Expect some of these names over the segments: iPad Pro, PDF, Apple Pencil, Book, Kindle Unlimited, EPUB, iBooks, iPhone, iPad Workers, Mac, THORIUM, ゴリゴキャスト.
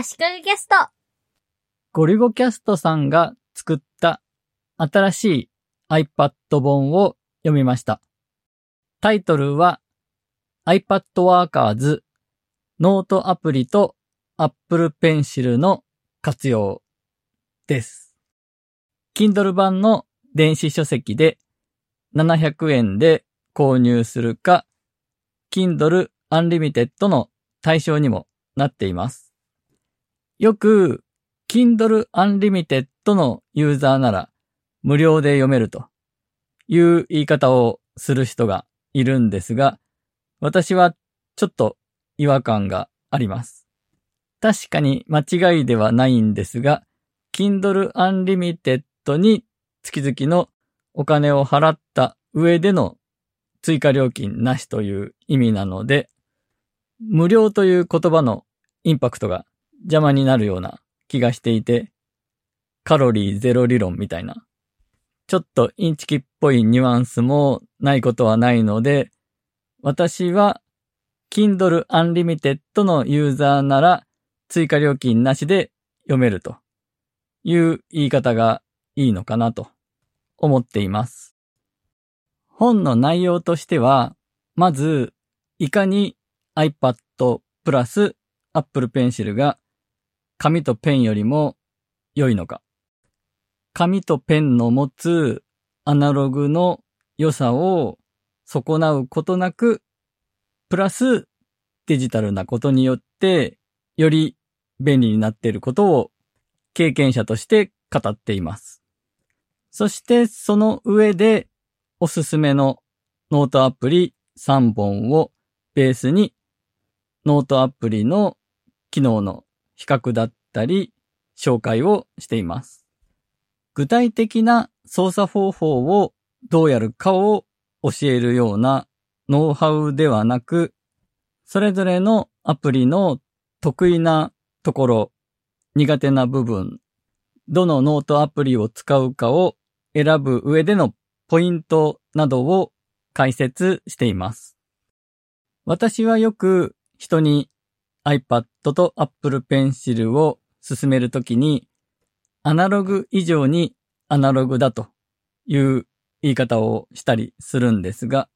足利キャスト。ゴリゴキャストさんが作った新しい iPad 本を読みました。タイトルは iPad Workers ノートアプリと Apple Pencil の活用です。Kindle 版の電子書籍で700円で購入するか Kindle Unlimited の対象にもなっています。よく Kindle Unlimited のユーザーなら無料で読めるという言い方をする人がいるんですが、私はちょっと違和感があります。確かに間違いではないんですが、Kindle Unlimited に月々のお金を払った上での追加料金なしという意味なので、無料という言葉のインパクトが邪魔になるような気がしていて、カロリーゼロ理論みたいな、ちょっとインチキっぽいニュアンスもないことはないので、私は Kindle Unlimited のユーザーなら追加料金なしで読めるという言い方がいいのかなと思っています。本の内容としては、まずいかにiPad プラス Apple Pencil が紙とペンよりも良いのか。紙とペンの持つアナログの良さを損なうことなく、プラスデジタルなことによってより便利になっていることを経験者として語っています。そしてその上でおすすめのノートアプリ3本をベースにノートアプリの機能の比較だったり紹介をしています。具体的な操作方法をどうやるかを教えるようなノウハウではなく、それぞれのアプリの得意なところ、苦手な部分、どのノートアプリを使うかを選ぶ上でのポイントなどを解説しています。私はよく人に iPad と Apple Pencil を勧めるときにアナログ以上にアナログだという言い方をしたりするんですが、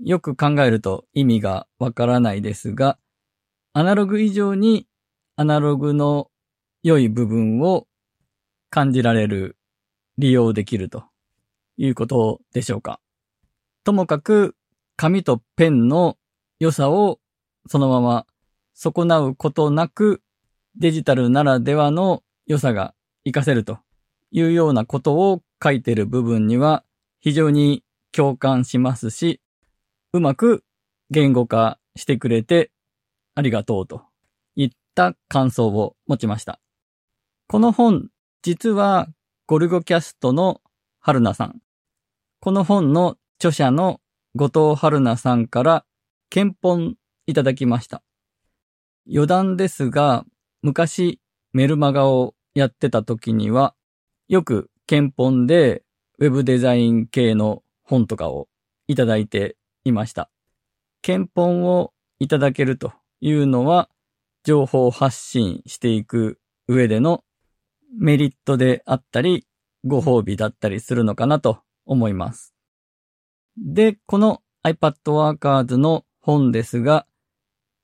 よく考えると意味がわからないですが、アナログ以上にアナログの良い部分を感じられる、利用できるということでしょうか。ともかく紙とペンの良さをそのまま損なうことなくデジタルならではの良さが活かせるというようなことを書いている部分には非常に共感しますし、うまく言語化してくれてありがとうといった感想を持ちました。この本、実はゴルゴキャストの春菜さん。この本の著者の後藤春菜さんから検本いただきました。余談ですが、昔メルマガをやってた時には、よく検本でウェブデザイン系の本とかをいただいていました。検本をいただけるというのは、情報発信していく上でのメリットであったり、ご褒美だったりするのかなと思います。で、この iPad Workers の本ですが、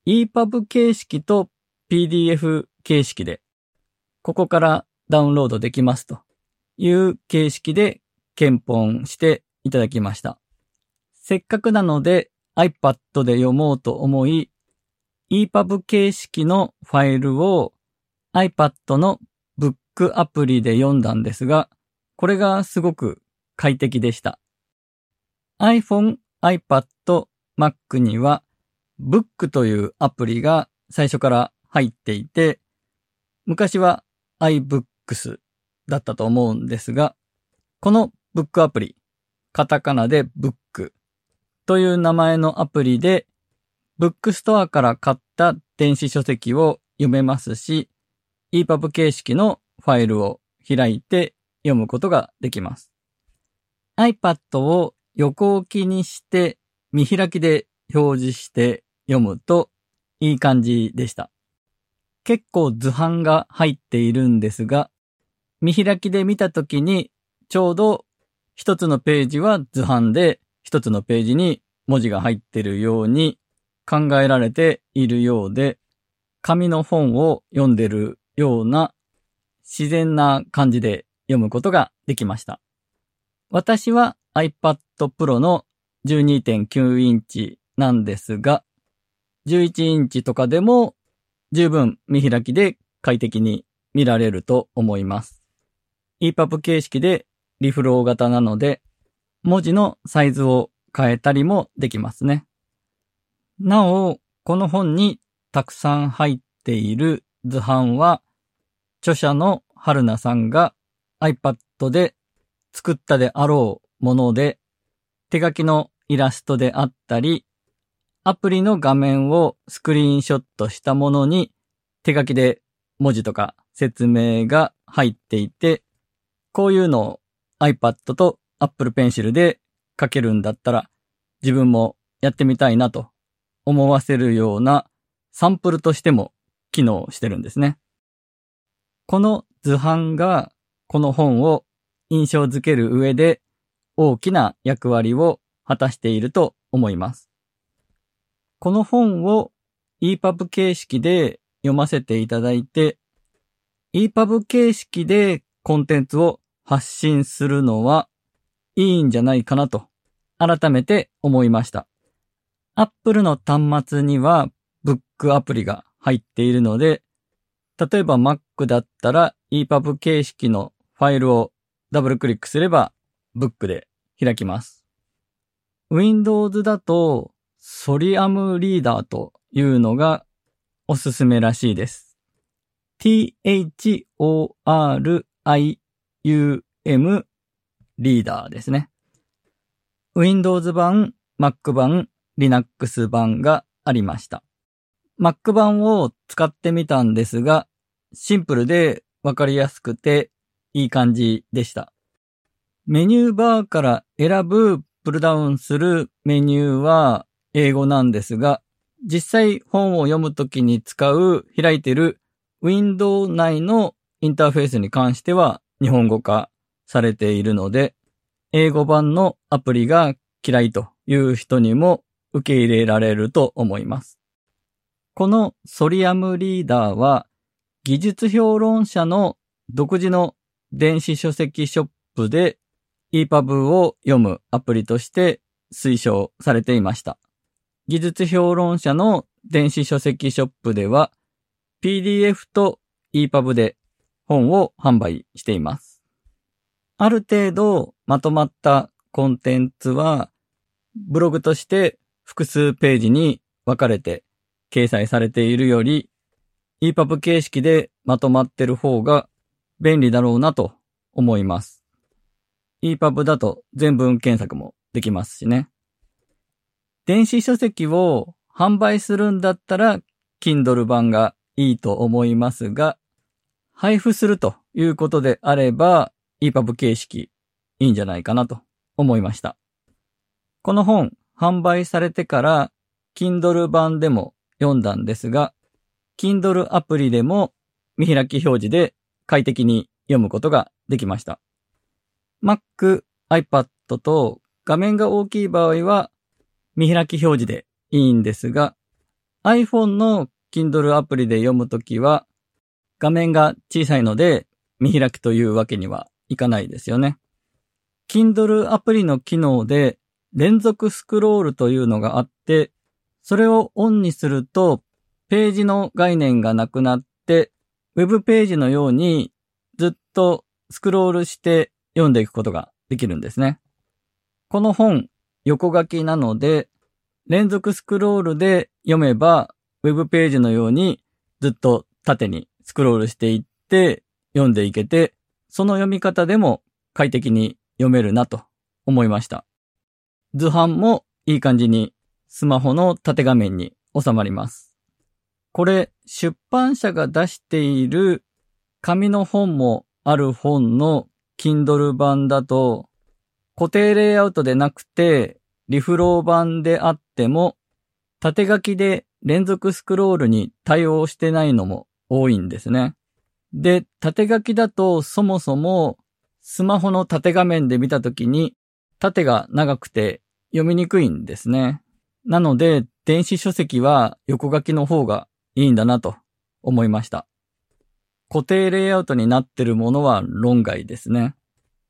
EPUB 形式と PDF 形式で、ここからダウンロードできますという形式で検本していただきました。せっかくなので iPad で読もうと思い、EPUB 形式のファイルを iPad のブックアプリで読んだんですが、これがすごく快適でした。iPhone、iPad、Mac には Book というアプリが最初から入っていて、昔は iBooks だったと思うんですが、このブックアプリ、カタカナで Book という名前のアプリで、ブックストアから買った電子書籍を読めますし、EPUB 形式のファイルを開いて読むことができます。iPad を横置きにして見開きで表示して読むといい感じでした。結構図版が入っているんですが、見開きで見たときにちょうど一つのページは図版で一つのページに文字が入ってるように考えられているようで、紙の本を読んでるような自然な感じで読むことができました。私は iPad Pro の 12.9 インチなんですが、11インチとかでも十分見開きで快適に見られると思います。EPUB 形式でリフロー型なので、文字のサイズを変えたりもできますね。なお、この本にたくさん入っている図版は、著者の春菜さんが iPad で作ったであろうもので、手書きのイラストであったり、アプリの画面をスクリーンショットしたものに手書きで文字とか説明が入っていて、こういうのを iPad と Apple Pencil で書けるんだったら自分もやってみたいなと思わせるようなサンプルとしても機能してるんですね。この図版がこの本を印象づける上で大きな役割を果たしていると思います。この本を EPUB 形式で読ませていただいて、EPUB 形式でコンテンツを発信するのはいいんじゃないかなと改めて思いました。Apple の端末には Book アプリが入っているので、例えば Mac だったら EPUB 形式のファイルをダブルクリックすれば Book で開きます。Windows だとソリアムリーダーというのがおすすめらしいです。THORIUM リーダーですね。Windows 版、Mac 版、Linux 版がありました。Mac 版を使ってみたんですが、シンプルでわかりやすくていい感じでした。メニューバーから選ぶプルダウンするメニューは英語なんですが、実際本を読むときに使う開いているウィンドウ内のインターフェースに関しては日本語化されているので、英語版のアプリが嫌いという人にも受け入れられると思います。このソリアムリーダーは技術評論者の独自の電子書籍ショップで EPUB を読むアプリとして推奨されていました。技術評論者の電子書籍ショップでは PDF と EPUB で本を販売しています。ある程度まとまったコンテンツはブログとして複数ページに分かれて掲載されているより EPUB 形式でまとまってる方が便利だろうなと思います。EPUB だと全文検索もできますしね。電子書籍を販売するんだったら Kindle 版がいいと思いますが、配布するということであれば EPUB 形式いいんじゃないかなと思いました。この本販売されてから Kindle 版でも読んだんですが、Kindle アプリでも見開き表示で快適に読むことができました。Mac、iPad と画面が大きい場合は見開き表示でいいんですが、iPhone の Kindle アプリで読むときは、画面が小さいので見開きというわけにはいかないですよね。Kindle アプリの機能で連続スクロールというのがあって、それをオンにするとページの概念がなくなって、ウェブページのようにずっとスクロールして読んでいくことができるんですね。この本、横書きなので、連続スクロールで読めば、ウェブページのようにずっと縦にスクロールしていって読んでいけて、その読み方でも快適に読めるなと思いました。図版もいい感じにスマホの縦画面に収まります。これ、出版社が出している紙の本もある本の Kindle 版だと、固定レイアウトでなくてリフロー版であっても縦書きで連続スクロールに対応してないのも多いんですね。で、縦書きだとそもそもスマホの縦画面で見たときに縦が長くて読みにくいんですね。なので電子書籍は横書きの方がいいんだなと思いました。固定レイアウトになってるものは論外ですね。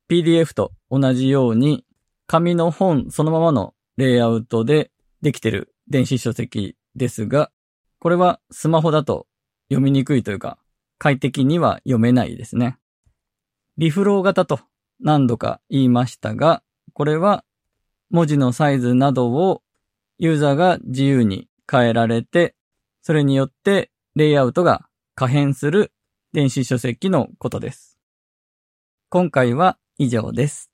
PDF と同じように紙の本そのままのレイアウトでできてる電子書籍ですが、これはスマホだと読みにくいというか快適には読めないですね。リフロー型と何度か言いましたが、これは文字のサイズなどをユーザーが自由に変えられて、それによってレイアウトが可変する電子書籍のことです。今回は以上です。